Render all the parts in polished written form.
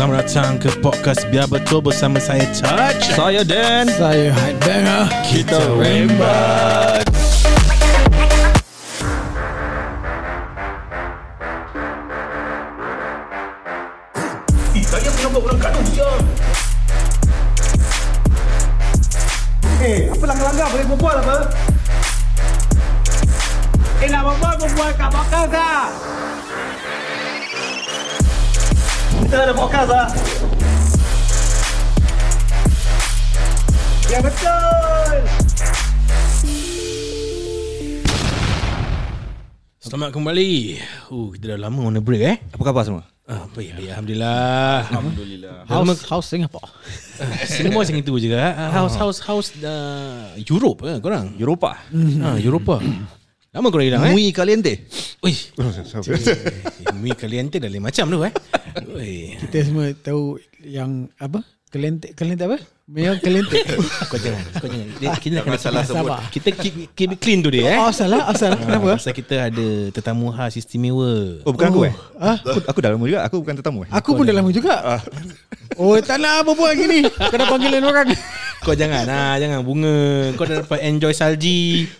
Selamat datang ke podcast Biar Betul bersama saya Touch. Saya Dan. Saya Heidbanger. Kita rembat. Saya menyambut orang kat dia. Apa langgar-langgar boleh berbual apa? Nak berbual kat bakal tak? Kita ada podcast lah. Ya betul. Selamat kembali. Kita dah lama on a break Apa khabar semua? Baik. Alhamdulillah. House Singapore. Semua macam itu je kan. House Europe kan korang. Eropah. Eropah. Lama korang hilang Muy Caliente. Ui. Muy Caliente dah lain macam tu Ui. Kita semua tahu yang apa? Caliente apa? Muy Caliente. Kau jangan. Kita kena salah sebut. Kita keep clean tu dia salah. Kenapa? Pasal kita ada tetamu khas istimewa. Oh, bukan aku Aku dah lama juga. Aku bukan tetamu Aku pun dah lama juga. Oh, tak nak apa-apa lagi ni. Kena panggilan orang. Kau jangan jangan bunga. Kau dah dapat enjoy salji.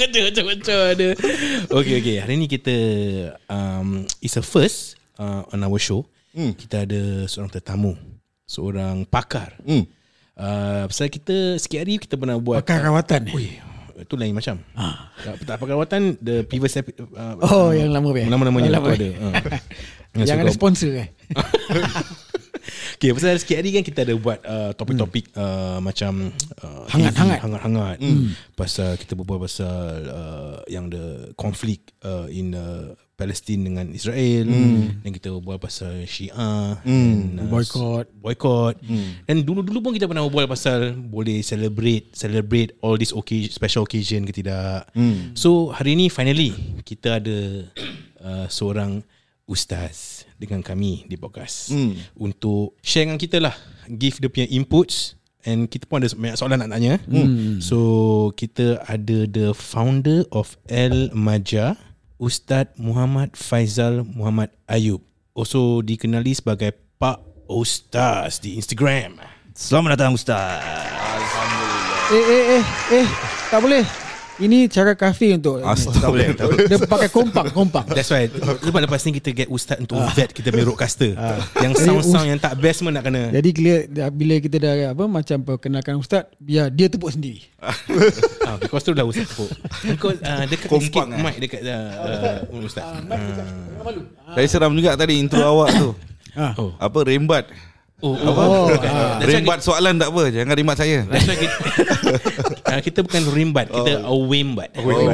Kacau ada. Okay. Hari ni kita it's a first on our show. Kita ada seorang tetamu, seorang pakar. Pasal kita sikit hari kita pernah buat pakar rawatan. Itu lain macam. Tak pakar rawatan the previous yang lama be. Lama-lamanya aku ada. Yang ada sponsor Okay, pasal sikit hari kan kita ada buat topik-topik macam hangat-hangat. Pasal kita berbual pasal yang the conflict in Palestin dengan Israel, dan kita berbual pasal Shia, boycott. Dan dulu-dulu pun kita pernah berbual pasal boleh celebrate all this occasion, special occasion ke tidak. So hari ni finally kita ada seorang ustaz dengan kami di podcast untuk share dengan kita lah, give dia punya inputs, and kita pun ada banyak soalan nak tanya. So kita ada the founder of Al-Malja, Ustaz Muhammad Faisal Mohamed Ayub, also dikenali sebagai Pak Ustaz di Instagram. Selamat datang Ustaz. Alhamdulillah. Tak boleh. Ini cara kafe untuk dia pakai kompang. That's why lepas ni kita get ustaz untuk vet kita broadcaster. Yang sound-sound yang tak best pun nak kena. Jadi bila kita dah macam perkenalkan ustaz, biar dia tepuk sendiri. Because tu dah ustaz tepuk. Engkau dekat sikit mic dekat ustaz. Saya seram juga tadi intro awak tu. Apa rembat? Rimbat soalan tak apa. Jangan rimbat saya. Kita bukan rimbat. Kita awimbat. W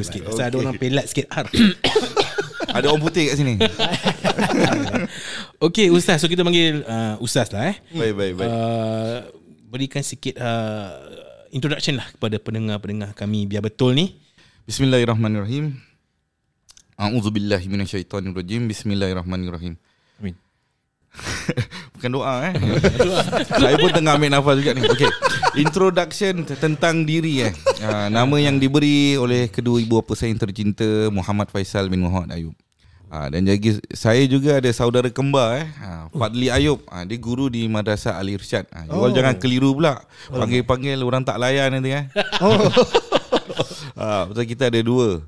sikit. Sebab ada orang pelat sikit R. Ada orang putih kat sini. Okay Ustaz. So kita panggil Ustaz lah Baik. Berikan sikit introduction lah kepada pendengar-pendengar kami Biar Betul ni. Bismillahirrahmanirrahim. A'udzubillahi minasyaitanirrajim. Bismillahirrahmanirrahim. Amin. Bukan doa Saya pun tengah ambil nafas juga ni. Okay. Introduction tentang diri nama yang diberi oleh kedua ibu bapa saya yang tercinta, Muhammad Faisal bin Mohamed Ayub. Dan jadi saya juga ada saudara kembar Fadli Ayub. Dia guru di Madrasah Al-Irsyad. Jangan keliru pula panggil-panggil orang tak layan nanti pasal kita ada dua.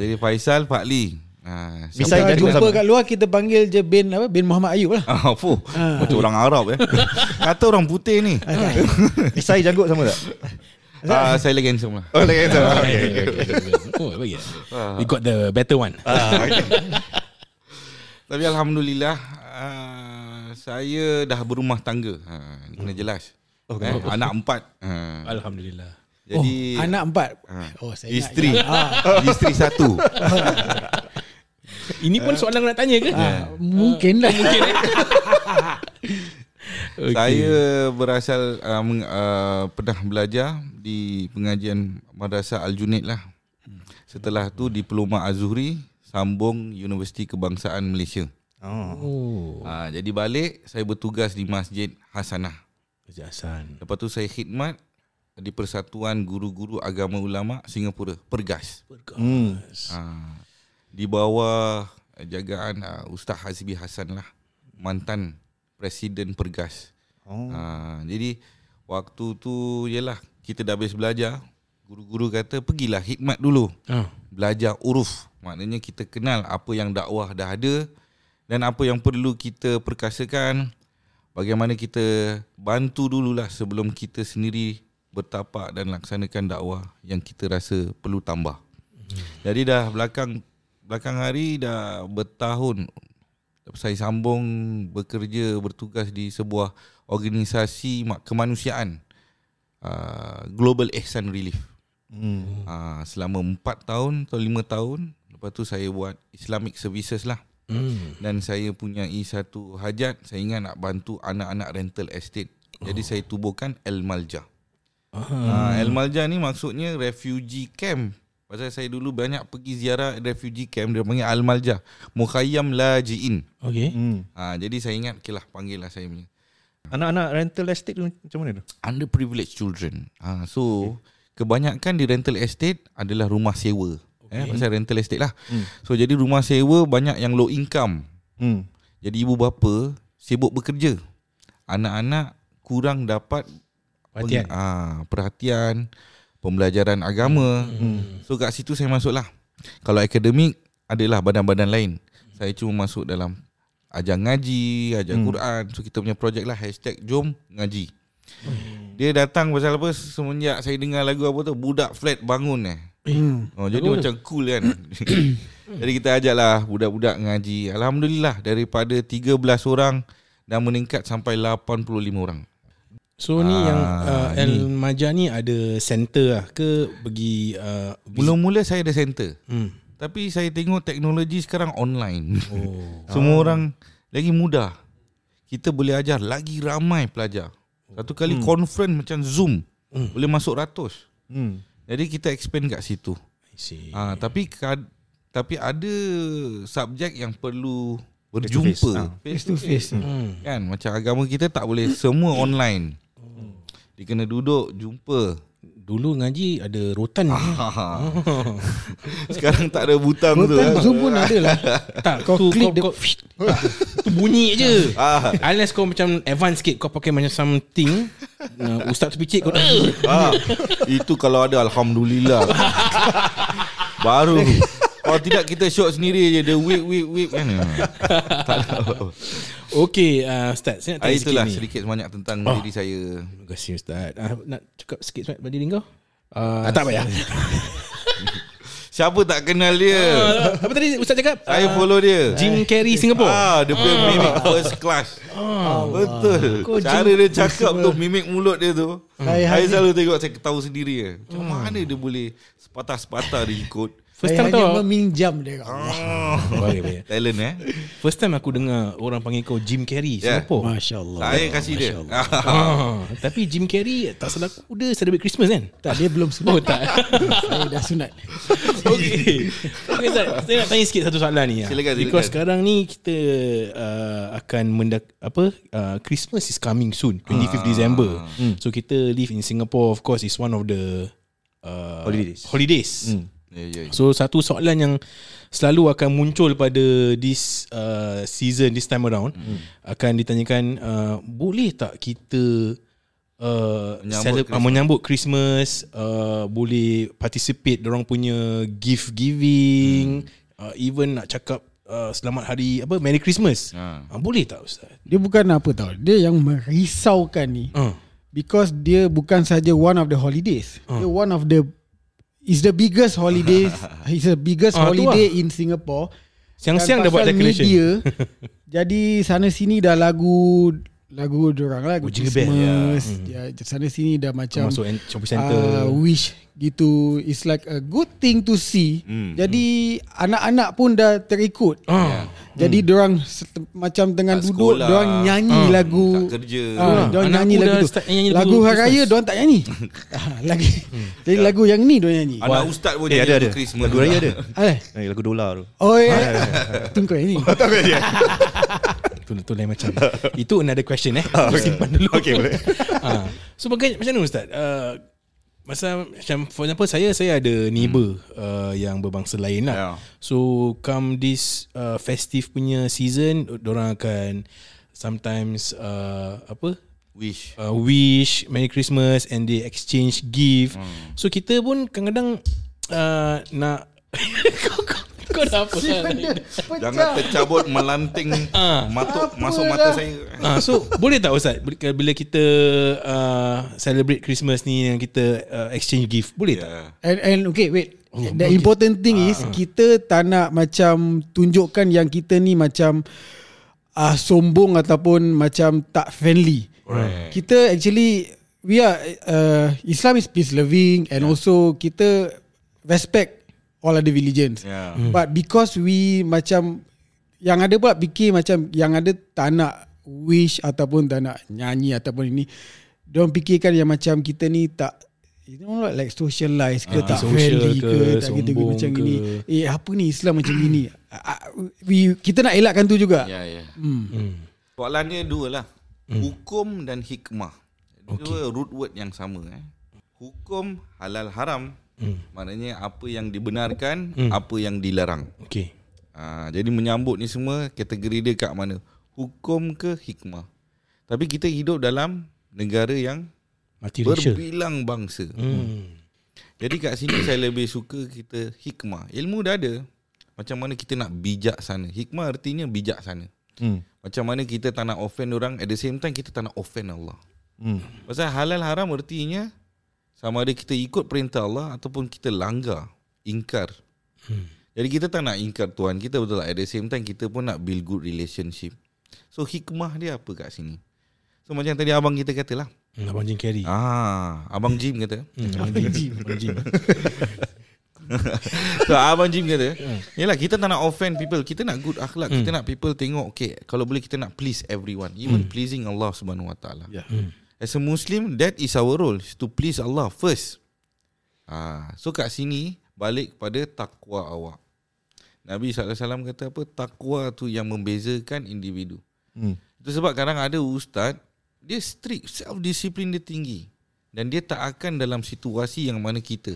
Jadi Faisal, Fadli. Bisa kita jumpa kat luar, kita panggil je bin Muhammad Ayub lah. Macam orang Arab Kata orang putih ni. Isai janggut sama tak? Saya lagi handsome lah. Oh, lagi handsome. Okay. We got the better one. Tapi Alhamdulillah saya dah berumah tangga. Kena jelas. Anak 4. Alhamdulillah. Jadi anak 4. Isteri 1. Ini pun soalan nak tanya ke? Mungkin. Okay. Saya berasal pernah belajar di pengajian Madrasah Aljunied lah. Setelah tu diploma Az-Zuhri, sambung Universiti Kebangsaan Malaysia. Jadi balik saya bertugas di Masjid Hasanah. Lepas tu saya khidmat di Persatuan Guru-Guru Agama Ulama Singapura, Pergas. Di bawah jagaan Ustaz Hazbi Hassan lah, mantan Presiden Pergas. Jadi waktu tu yalah, kita dah habis belajar, guru-guru kata pergilah khidmat dulu, belajar uruf. Maknanya kita kenal apa yang dakwah dah ada dan apa yang perlu kita perkasakan, bagaimana kita bantu dululah sebelum kita sendiri bertapak dan laksanakan dakwah yang kita rasa perlu tambah. Jadi dah belakang hari dah bertahun saya sambung bekerja, bertugas di sebuah organisasi kemanusiaan, Global Ehsan Relief. Selama 4 tahun atau 5 tahun. Lepas tu saya buat Islamic Services lah. Dan saya punyai satu hajat, saya ingat nak bantu anak-anak rental estate. Jadi saya tubuhkan Al-Malja. Al-Malja ni maksudnya refugee camp. Pasal saya dulu banyak pergi ziarah refugee camp, dia panggil Al-Malja, Mukhayyam Laji'in. Okay. Jadi saya ingat, okay lah, panggil lah saya punya. Anak-anak rental estate tu macam mana tu? Underprivileged children. So, kebanyakan di rental estate adalah rumah sewa. Pasal rental estate lah. So, jadi rumah sewa banyak yang low income. Jadi, ibu bapa sibuk bekerja. Anak-anak kurang dapat perhatian. Perhatian, pembelajaran agama. So kat situ saya masuklah. Kalau akademik adalah badan-badan lain. Saya cuma masuk dalam ajar ngaji, ajar Quran. So kita punya projek lah, hashtag jom ngaji. Dia datang pasal apa? Semenjak saya dengar lagu apa tu, budak flat bangun jadi macam cool kan. Jadi kita ajaklah budak-budak ngaji. Alhamdulillah daripada 13 orang dah meningkat sampai 85 orang. So ni yang Al-Malja ni ada center lah ke pergi? Mula-mula saya ada center, tapi saya tengok teknologi sekarang online. Semua orang lagi mudah, kita boleh ajar, lagi ramai pelajar. Satu kali conference macam Zoom boleh masuk ratus. Jadi kita expand kat situ. Tapi ada subjek yang perlu berjumpa face to face. Kan macam agama kita tak boleh semua online, dia kena duduk jumpa. Dulu ngaji ada rotan. Sekarang tak ada butang tu. Rotan Zoom pun ada lah. Tak, kau klik tu bunyi je. Unless kau macam advance sikit, kau pakai macam something. Ustaz tu picit kau. Itu kalau ada, alhamdulillah. Baru kalau tidak kita shot sendiri je. Dia wait kan. Tak tahu. Okey, Ustaz, saya nak tanya sikit ni. Sedikit sebanyak tentang diri saya. Terima kasih Ustaz. Nak cakap sikit sebanyak pada diri kau? Tak payah. Siapa tak kenal dia? Apa tadi Ustaz cakap? Saya follow dia. Jim Carrey Singapore. Dia punya mimik first class. Betul. Cara dia cakap tu, mimik mulut dia tu. Saya selalu tengok, saya ketawa sendiri. Macam mana dia boleh sepatah-sepatah dia ikut? First time saya meminjam dia. Talent First time aku dengar orang panggil kau Jim Carrey Singapore. Masya Allah. Saya kasih dia. Tapi Jim Carrey tak salah aku, dia celebrate Christmas kan? Tak, dia belum sunat. Saya dah sunat. Okey. Okay, saya nak tanya sikit satu soalan ni. Silakan. Because sekarang ni kita akan Christmas is coming soon, 25 December. So kita live in Singapore, of course is one of the holidays. So satu soalan yang selalu akan muncul pada this season, this time around, akan ditanyakan, boleh tak kita menyambut Christmas, boleh participate dorang punya gift giving, even nak cakap selamat hari apa, Merry Christmas. Boleh tak Ustaz? Dia bukan apa tahu, dia yang merisaukan ni, because dia bukan saja one of the holidays, dia one of the It's the biggest holiday in Singapore. Siang-siang dah buat decoration media. Jadi sana sini dah lagu dorang lah, Christmas. Sana sini dah macam wish gitu. It's like a good thing to see. Jadi anak-anak pun dah terikut. Jadi dorang macam tengah duduk, dorang nyanyi lagu. Tak kerja. Dorang nyanyi lagu hari raya, dorang tak nyanyi. Jadi lagu yang ni dorang nyanyi. Anak ustaz pun ada Christmas. Lagu raya ada. Lagu dolar tu. Oh ya. Tunggu ni. Tak ke dia. Itu lain macam. Itu another question. Simpan dulu. Okey boleh. So macam mana Ustaz? Masa macam for example saya ada neighbor yang berbangsa lain lah. Yeah. So come this festive punya season, diorang akan sometimes wish Merry Christmas and they exchange gift. So kita pun kadang-kadang nak kau dah apa? Jangan tercabut melanting masuk mata saya. So boleh tak Ustaz bila kita celebrate Christmas ni yang kita exchange gift, boleh tak? And okay wait. The important thing is kita tak nak macam tunjukkan yang kita ni macam sombong ataupun macam tak friendly. Right. Kita actually we are Islam is peace loving and also kita respect all other religions. Yeah. But because we macam yang ada pula fikir macam yang ada tak nak wish ataupun tak nak nyanyi ataupun ini, diorang fikirkan yang macam kita ni tak, you know, like socialize ke, tak friendly ke, tak kita macam ini. Apa ni Islam macam ini? Kita nak elakkan tu juga. Soalannya dua lah. Hukum dan hikmah. Dua root word yang sama. Hukum halal haram. Maknanya apa yang dibenarkan, apa yang dilarang. Okay. Jadi menyambut ni semua kategori dia kat mana? Hukum ke hikmah? Tapi kita hidup dalam negara yang berbilang bangsa. Jadi kat sini saya lebih suka kita hikmah. Ilmu dah ada. Macam mana kita nak bijaksana. Hikmah artinya bijaksana. Macam mana kita tak nak offend orang, at the same time kita tak nak offend Allah. Pasal halal haram artinya sama ada kita ikut perintah Allah ataupun kita langgar, ingkar. Jadi kita tak nak ingkar Tuhan kita, betul tak? At the same time kita pun nak build good relationship. So hikmah dia apa kat sini? So macam tadi abang kita katalah, abang Jim Carrey. Abang Jim kata. Abang Jim. So abang Jim kata, yalah kita tak nak offend people, kita nak good akhlak, kita nak people tengok okay, kalau boleh kita nak please everyone, even pleasing Allah Subhanahu Wa Taala. Yeah. As a Muslim, that is our role, is to please Allah first. So kat sini balik kepada takwa awak. Nabi SAW kata apa? Takwa tu yang membezakan individu. Itu sebab kadang ada ustaz, dia strict, self-discipline dia tinggi, dan dia tak akan dalam situasi yang mana kita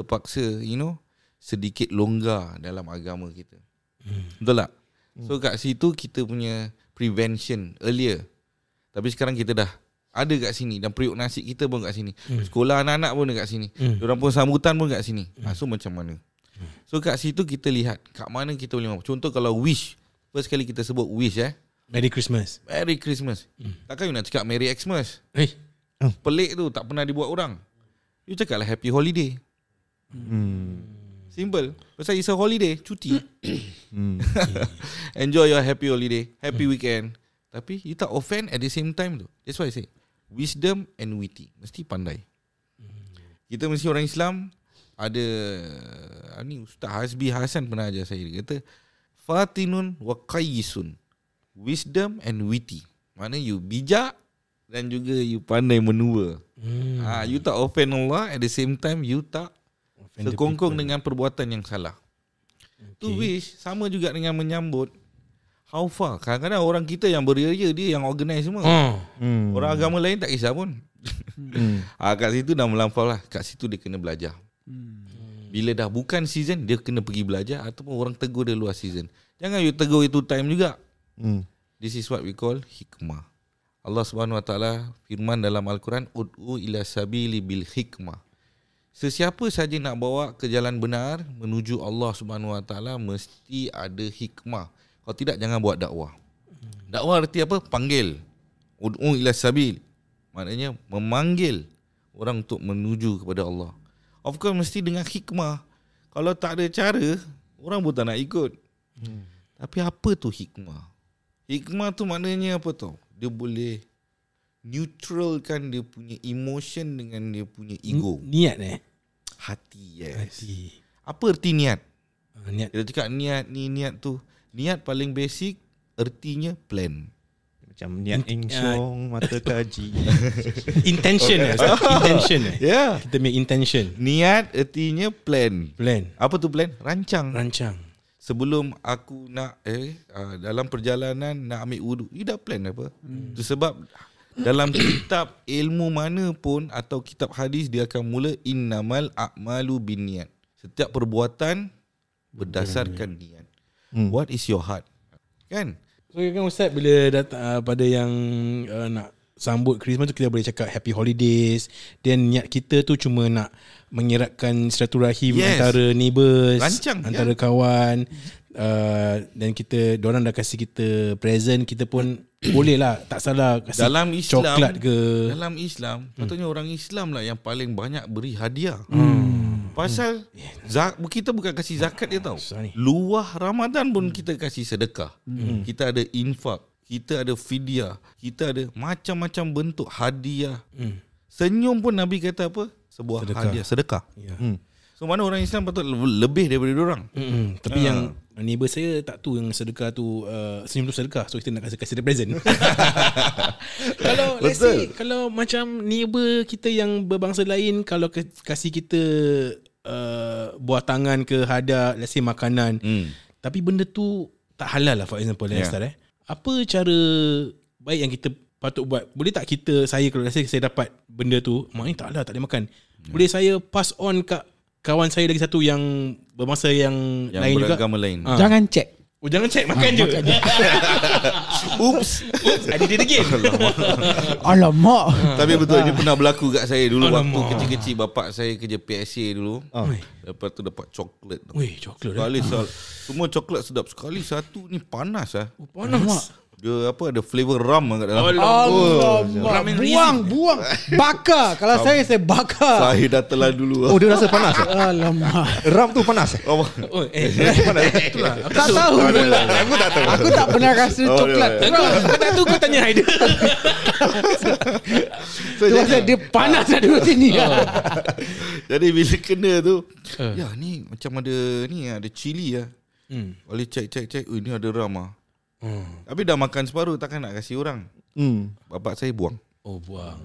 terpaksa, you know, sedikit longgar dalam agama kita. Betul tak? So kat situ kita punya prevention earlier. Tapi sekarang kita dah ada kat sini, dan periuk nasi kita pun kat sini, sekolah anak-anak pun dekat sini, diorang pun sambutan pun kat sini. So macam mana? So kat situ kita lihat kat mana kita boleh mampu. Contoh kalau wish, first kali kita sebut wish Merry Christmas, Merry Christmas. Takkan you nak cakap Merry Xmas? Pelik tu, tak pernah dibuat orang. You cakaplah Happy Holiday. Simple. Pasal it's a holiday, cuti. Enjoy your happy holiday, happy weekend. Tapi you tak offend at the same time tu. That's why I say wisdom and witty. Mesti pandai. Kita mesti orang Islam. Ada ni Ustaz Hazbi Hassan pernah ajar saya. Dia kata fatinun wa qayyisun, wisdom and witty. Maknanya you bijak dan juga you pandai maneuver. You tak offend Allah, at the same time you tak sekongkong dengan perbuatan yang salah. To wish sama juga dengan menyambut. How far? Kadang-kadang orang kita yang beria-ria, dia yang organize semua. Orang agama lain tak kisah pun. Kat situ dah melampau lah. Kat situ dia kena belajar. Bila dah bukan season, dia kena pergi belajar, ataupun orang tegur dia luar season. Jangan you tegur itu time juga. This is what we call hikmah. Allah SWT firman dalam Al-Quran, ud'u ila sabili bil hikmah. Sesiapa saja nak bawa ke jalan benar menuju Allah SWT mesti ada hikmah. Kalau tidak, jangan buat dakwah. Dakwah arti apa? Panggil. Ud'u ila sabil. Maknanya memanggil orang untuk menuju kepada Allah. Of course mesti dengan hikmah. Kalau tak ada cara, orang pun tak nak ikut. Tapi apa tu hikmah? Hikmah tu maknanya apa tau? Dia boleh neutralkan dia punya emotion dengan dia punya ego. Niat hati, yes. Hati. Apa arti niat? Niat. Kita cakap niat ni, niat tu. Niat paling basic artinya plan. Macam niat insong, mata kaji. Intention. Intention. Yeah. Kita make intention. Niat artinya plan. Plan. Apa tu plan? Rancang. Rancang. Sebelum aku nak dalam perjalanan nak ambil wudu, you dah plan apa? Itu sebab Dalam kitab ilmu mana pun atau kitab hadis, dia akan mula innamal a'malu binniyat. Setiap perbuatan berdasarkan niat. What is your heart? Kan? So kan Ustaz, bila datang pada yang nak sambut Christmas tu, kita boleh cakap happy holidays. Then niat kita tu cuma nak mengeratkan silaturahim, yes, antara neighbours, rancang, antara kawan. Dan kita, diorang dah kasih kita present, kita pun boleh lah, tak salah kasih dalam Islam, coklat ke. Dalam Islam patutnya orang Islam lah yang paling banyak beri hadiah. Pasal kita bukan kasih zakat dia tau. Luar Ramadan pun kita kasih sedekah. Kita ada infak, kita ada fidyah, kita ada macam-macam bentuk hadiah. Senyum pun Nabi kata apa? Sebuah sedekah. Hadiah, sedekah. Yeah. So mana orang Islam patut lebih daripada orang. Tapi yang neighbor saya tak tu yang sedekah tu, senyum tu sedekah. So kita nak kasih present. Kalau let's say, kalau macam neighbor kita yang berbangsa lain, kalau kasih kita buah tangan ke, hadiah, let's say makanan. Tapi benda tu tak halal lah, for example, yeah, Ustaz. Apa cara baik yang kita patut buat? Boleh tak kita, saya kalau saya dapat benda tu, maknanya taklah, tak boleh makan. Boleh saya pass on kat kawan saya lagi satu yang berbangsa yang lain juga? Lain. Ha. Jangan cek. Oh, jangan cek, makan je. Makan je. Oops. I did it again. Alamak. Tapi betul, ini pernah berlaku kat saya dulu. Alamak. Waktu kecil-kecil, bapak saya kerja PSA dulu. Lepas tu dapat coklat. Wih, coklat. Sekali semua coklat sedap sekali. Satu ni panas lah. Oh, panas. Dia apa, ada flavor rum kat dalam. Allah, buang. Bakar. Kalau saya bakar. Saya dah telan dulu. Oh, dia rasa panas. Alamak. Rum tu panas. Panas. Itulah. Tak tahu pula. Aku tak tahu. Aku tak pernah rasa coklat. Aku tanya Haider. So dia panas dah dulu sini. Jadi bila kena tu, ya ni macam ada ni, ada cili lah. Boleh cek. Oh, ni ada rum lah. Tapi dah makan separuh, takkan nak kasih orang. Bapak saya buang. Oh, buang.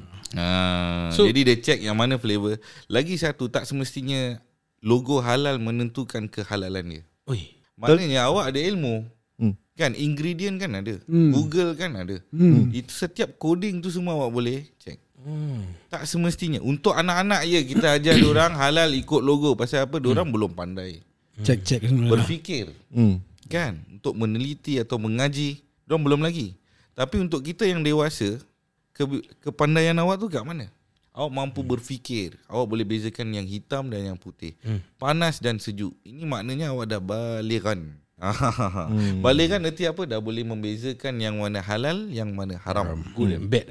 So, jadi dia check yang mana flavor. Lagi satu, tak semestinya logo halal menentukan kehalalan dia. Maknanya awak ada ilmu. Kan ingredient kan ada. Google kan ada. Itu setiap coding tu semua awak boleh check. Tak semestinya. Untuk anak-anak je kita ajar diorang halal ikut logo. Pasal apa? Diorang belum pandai check berfikir. Kan, untuk meneliti atau mengaji, diorang belum lagi. Tapi untuk kita yang dewasa, kepandaian awak tu kat mana? Awak mampu berfikir. Awak boleh bezakan yang hitam dan yang putih, panas dan sejuk. Ini maknanya awak dah balighan. Balighan erti apa? Dah boleh membezakan yang mana halal, yang mana haram. Good and bad.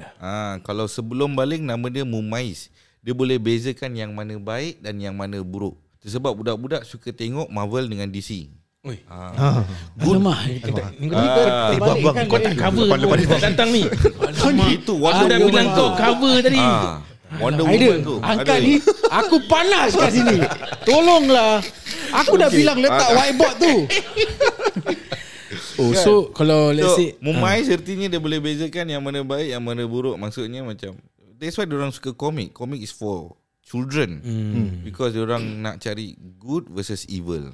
Kalau sebelum baligh, nama dia mumaiz. Dia boleh bezakan yang mana baik dan yang mana buruk. Sebab budak-budak suka tengok Marvel dengan DC. Kau tak cover kau datang ni. Itu Wonder Woman bilang kau cover tadi. Wonder Woman tu angkat ni. Aku panas kat sini, tolonglah. Aku dah bilang letak whiteboard tu. Oh, so kalau let's say mumaiz artinya dia boleh bezakan yang mana baik, yang mana buruk. Maksudnya macam, that's why diorang suka komik. Komik is for children, because diorang nak cari good versus evil.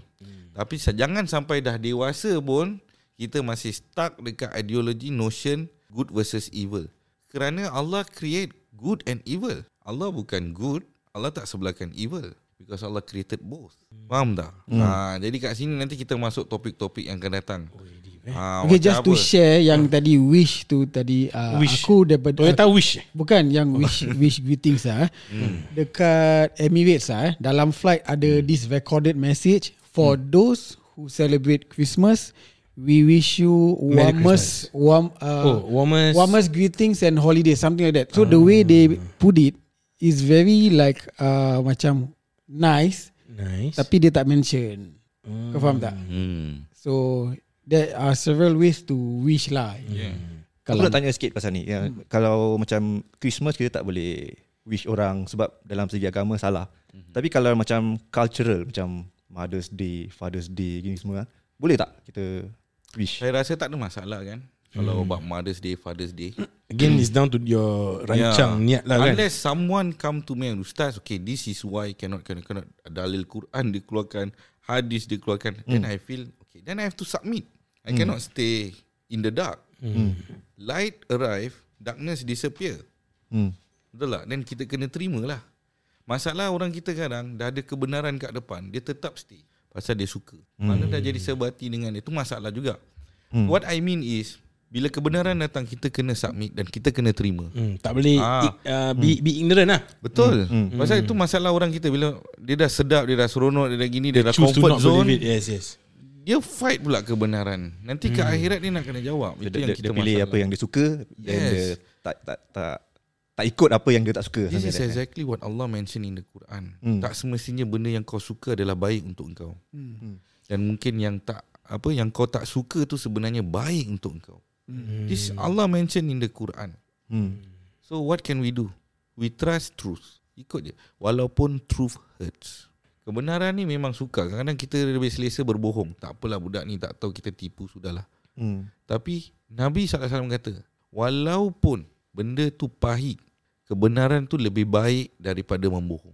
Tapi jangan sampai dah dewasa pun kita masih stuck dekat ideologi notion good versus evil. Kerana Allah create good and evil. Allah bukan good, Allah tak sebelahkan evil, because Allah created both. Faham tak? Jadi kat sini nanti kita masuk topik-topik yang akan datang. Okay, just to share yang tadi wish tu tadi, aku daripada wish. Bukan yang wish greetings lah. Dekat Emirates lah, dalam flight ada this recorded message. For those who celebrate Christmas, we wish you warmest greetings and holidays, something like that. So the way they put it is very like macam nice, tapi dia tak mention. Kau faham tak? So there are several ways to wish lah. Kalau nak tanya sikit pasal ni, kalau macam Christmas kita tak boleh wish orang sebab dalam segi agama salah. Tapi kalau macam cultural, macam Mother's Day, Father's Day, gini semua, boleh tak kita wish? Saya rasa tak ada masalah kan, kalau about Mother's Day, Father's Day. Again, it's down to your rancang niat lah kan. Unless someone come to me and ustaz, okay, this is why cannot. Dalil Quran dikeluarkan, hadis dikeluarkan, then I feel, okay, then I have to submit. I cannot stay in the dark. Light arrive, darkness disappear. Betul tak? Dan kita kena terima lah. Masalah orang kita kadang dah ada kebenaran kat depan, dia tetap stay pasal dia suka. Mana dah jadi sebati dengan dia, itu masalah juga. What I mean is, bila kebenaran datang, kita kena submit dan kita kena terima. Tak boleh be ignorant lah. Betul. Pasal itu masalah orang kita. Bila dia dah sedap, dia dah seronok, dia dah gini, dia dah comfort zone, dia fight pula kebenaran. Nanti ke akhirat dia nak kena jawab. Itu yang kita masalah. Dia pilih apa yang dia suka dan dia tak ikut apa yang dia tak suka. This is exactly what Allah mention in the Quran. Tak semestinya benda yang kau suka adalah baik untuk engkau. Dan mungkin yang tak apa yang kau tak suka tu sebenarnya baik untuk engkau. This Allah mention in the Quran. So what can we do? We trust truth. Ikut je. Walaupun truth hurts. Kebenaran ni memang suka. Kadang-kadang kita lebih selesa berbohong. Tak apalah budak ni tak tahu, kita tipu sudahlah. Tapi Nabi SAW kata, walaupun benda tu pahit, kebenaran tu lebih baik daripada membohong.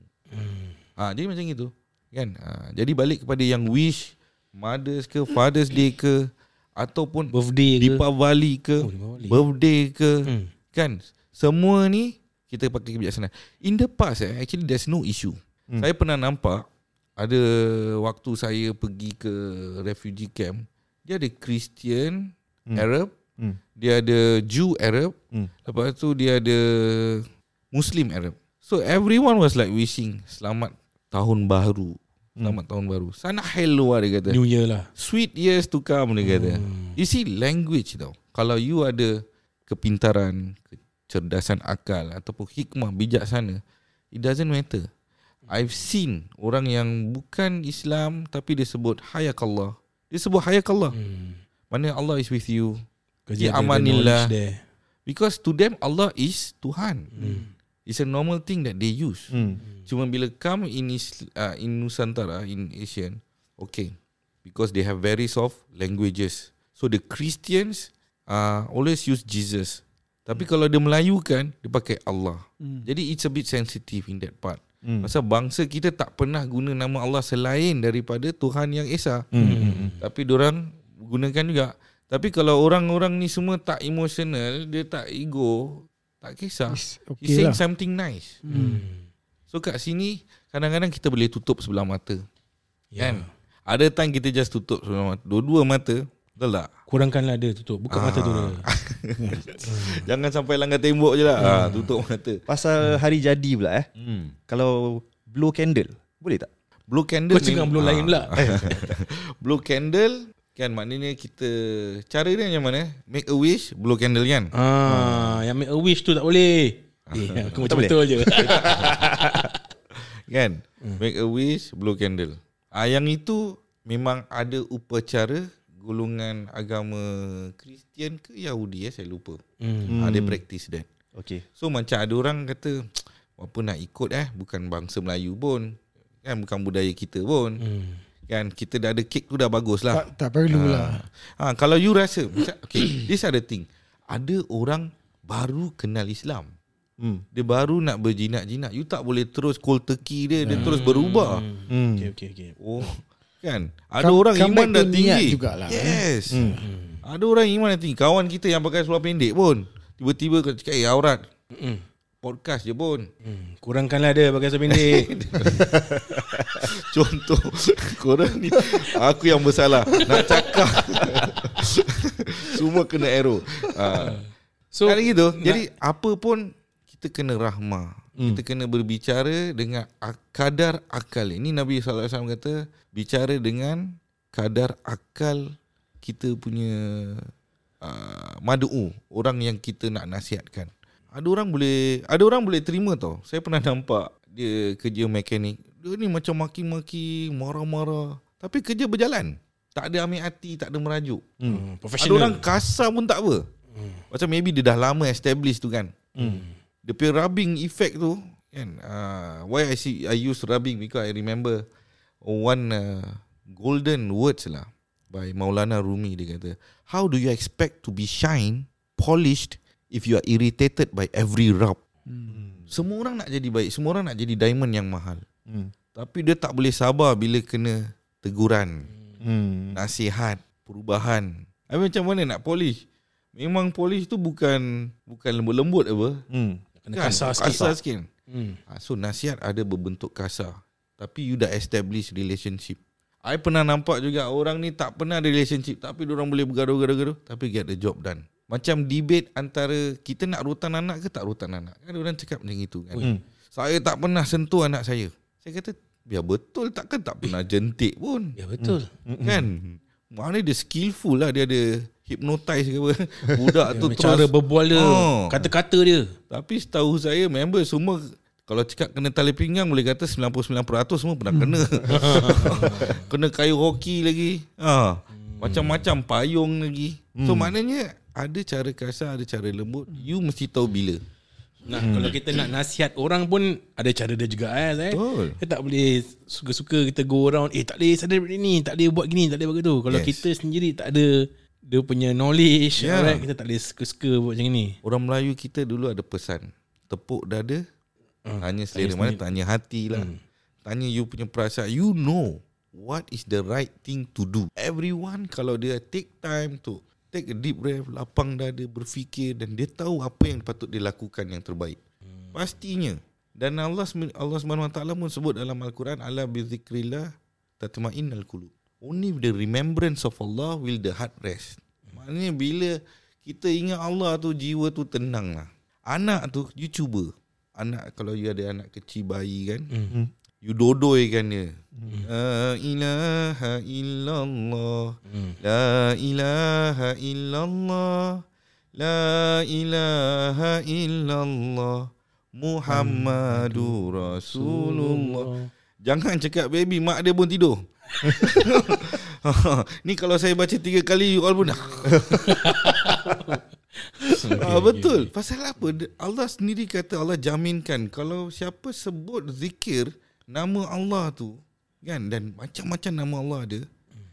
Jadi macam itu kan? Jadi balik kepada yang wish, Mother's ke, Father's Day ke, ataupun birthday ke, Deepavali ke, birthday ke, kan, semua ni kita pakai kebijaksanaan. In the past actually there's no issue. Saya pernah nampak ada waktu saya pergi ke refugee camp, dia ada Christian Arab, dia ada Jew Arab, lepas tu dia ada Muslim Arab. So everyone was like wishing selamat tahun baru. Selamat tahun baru. Sana helwa dia kata. New year lah. Sweet years to come dia kata. You see language tau. Kalau you ada kepintaran, kecerdasan akal ataupun hikmah, bijaksana, it doesn't matter. I've seen orang yang bukan Islam tapi dia sebut hayakallah. Dia sebut hayakallah. Mana Allah is with you. Ya amanillah. Because to them Allah is Tuhan. It's a normal thing that they use. Cuma bila come in Nusantara, in Asian, okay, because they have very soft languages. So the Christians always use Jesus. Tapi kalau dia Melayu kan, dia pakai Allah. Jadi it's a bit sensitive in that part. Pasal bangsa kita tak pernah guna nama Allah selain daripada Tuhan yang Esa. Tapi diorang gunakan juga. Tapi kalau orang-orang ni semua tak emotional, dia tak ego, tak kisah. Okay, he's saying lah something nice. So kat sini kadang-kadang kita boleh tutup sebelah mata, kan? Ada time kita just tutup sebelah mata, dua-dua mata. Betul tak? Kurangkanlah dia tutup, buka mata tu dia. Jangan sampai langgar tembok je lah. Tutup mata. Pasal hari jadi pula kalau blow candle, boleh tak? Blow candle, kau cakap blow lain pula. Blow candle kan, maknanya kita, cara dia macam mana? Make a wish, blow candle kan? Yang make a wish tu tak boleh. Aku macam betul je. Kan? Make a wish, blow candle. Yang itu memang ada upacara golongan agama Kristian ke Yahudi, saya lupa. They practice that. Okay. So macam ada orang kata, apa nak ikut bukan bangsa Melayu pun, kan, bukan budaya kita pun. Kan, kita dah ada kek tu dah bagus lah. Tak perlu lah. Kalau you rasa okay, this other thing. Ada orang baru kenal Islam, dia baru nak berjinak-jinak, you tak boleh terus cold turkey dia. Dia terus berubah. Okay. Oh, kan, ada orang iman dah tinggi jugalah. Yes. Ada orang iman dah tinggi. Kawan kita yang pakai seluar pendek pun tiba-tiba kata, aurat podcast je pun. Kurangkanlah dia pakai seluar pendek. Contoh, korang ni, aku yang bersalah nak cakap. Semua kena arrow. So kan gitu. Jadi apa pun kita kena rahmah. Kita kena berbicara dengan kadar akal. Ini Nabi SAW kata, bicara dengan kadar akal kita punya madu'u, orang yang kita nak nasihatkan. Ada orang boleh terima tau. Saya pernah nampak dia kerja mekanik. Dia ni macam maki-maki, marah-marah, tapi kerja berjalan. Tak ada ambil hati, tak ada merajuk. Ada orang kasar pun tak apa. Macam maybe dia dah lama establish tu kan. The rubbing effect tu kan. Why I use rubbing, because I remember one golden words lah by Maulana Rumi. Dia kata, how do you expect to be shine, polished, if you are irritated by every rub? Semua orang nak jadi baik, semua orang nak jadi diamond yang mahal, tapi dia tak boleh sabar bila kena teguran, nasihat, perubahan. Macam mana nak polish? memang polish tu bukan lembut-lembut apa. Kena kan? kasar sikit. So nasihat ada berbentuk kasar, tapi you dah establish relationship. I pernah nampak juga orang ni tak pernah ada relationship, tapi diorang boleh bergaduh-gaduh tapi get the job done. Macam debate antara kita nak rotan anak ke tak rotan anak, kan orang cakap macam itu kan. Saya tak pernah sentuh anak saya. Saya kata biar betul, takkan tak pernah jentik pun. Ya betul. Kan? Maknanya dia skillful lah. Dia ada hypnotize ke apa budak tu terus cara berbual dia, kata-kata dia. Tapi setahu saya member semua, kalau cakap kena tali pinggang, boleh kata 99% semua pernah kena. Kena kayu hoki lagi, macam-macam payung lagi. So maknanya ada cara kasar, ada cara lembut. You mesti tahu bila. Nah, kalau kita nak nasihat orang pun ada cara dia juga kan. Kita tak boleh suka-suka kita go around, tak boleh celebrate ni, tak boleh buat gini, tak boleh buat gitu. Kalau kita sendiri tak ada dia punya knowledge, alright, kita tak boleh suka-suka buat macam ni. Orang Melayu kita dulu ada pesan, tepuk dada, tanya selera mana, tanya hati lah. Tanya you punya perasaan. You know what is the right thing to do. Everyone kalau dia take time to take a deep breath, lapang dada, berfikir, dan dia tahu apa yang patut dia lakukan yang terbaik, pastinya. Dan Allah SWT pun sebut dalam Al-Quran, ala bizikrillah tatma'innal qulub. Only with the remembrance of Allah will the heart rest. Maknanya bila kita ingat Allah tu, jiwa tu tenang lah. Anak tu, you cuba anak, kalau you ada anak kecil bayi kan, you dodoikan dia. La ilaha illallah, la ilaha illallah, la ilaha illallah, Muhammadur Rasulullah. Jangan cakap baby, mak dia pun tidur. Ni kalau saya baca 3 kali, you all pun dah. Betul. Pasal apa? Allah sendiri kata, Allah jaminkan kalau siapa sebut zikir nama Allah tu kan, dan macam-macam nama Allah ada,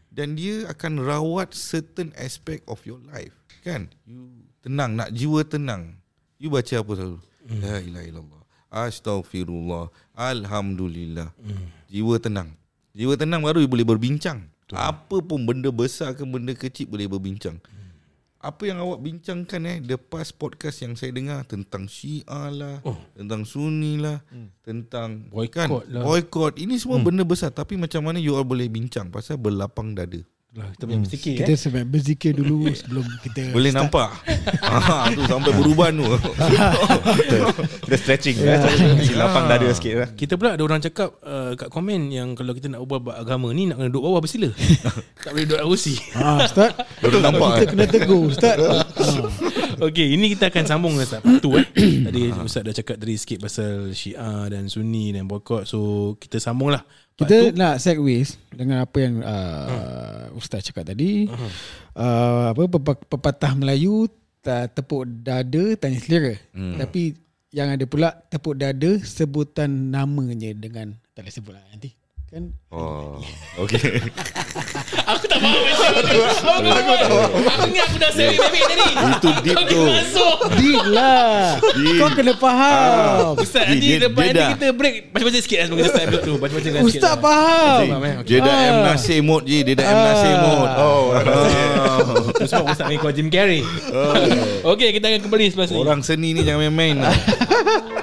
dan dia akan rawat certain aspect of your life kan. You tenang, nak jiwa tenang, you baca apa selalu? La ilaha illallah, astaghfirullah, alhamdulillah. Jiwa tenang. Jiwa tenang baru you boleh berbincang. Betul. Apa pun benda besar ke benda kecil boleh berbincang. Apa yang awak bincangkan the past podcast yang saya dengar tentang Shia lah, tentang Sunni lah, tentang boycott lah. Boycott ini semua benda besar, tapi macam mana you all boleh bincang pasal berlapang dada. Kita boleh berzikir. Kita sebab berzikir dulu sebelum kita boleh start. Nampak. Tu sampai beruban tu. Kita stretching lapang dada sikit lah. Kita pula ada orang cakap kat komen yang kalau kita nak ubah agama ni nak kena duduk bawah bersila. Tak boleh duduk kursi. Ustaz. Betul nampak. Kita kena tegur ustaz. Okey, ini kita akan sambung ustaz. Tadi ustaz dah cakap tadi sikit pasal Syiah dan Sunni dan boycott. So kita sambunglah. Kita nak segue dengan apa yang ustaz cakap tadi. Pepatah Melayu, tepuk dada tanya selera. Tapi yang ada pula, tepuk dada sebutan namanya dengan, tak boleh sebut lah nanti kan. Okay. Aku tak faham. Aku ingat aku dah seri baby tadi. Itu deep tu. Deep lah. Kau kena faham. Ustaz nanti depan ni kita break macam-macam sikit lah. Kita start tu macam-macam sikit. Ustaz faham. Dia dah M. Nasir mode je. Dia dah M. Nasir mode. Terus sebab ustaz ni kau Jim Carrey. Okay, kita akan kembali sebelah sini. Orang seni ni jangan main-main lah.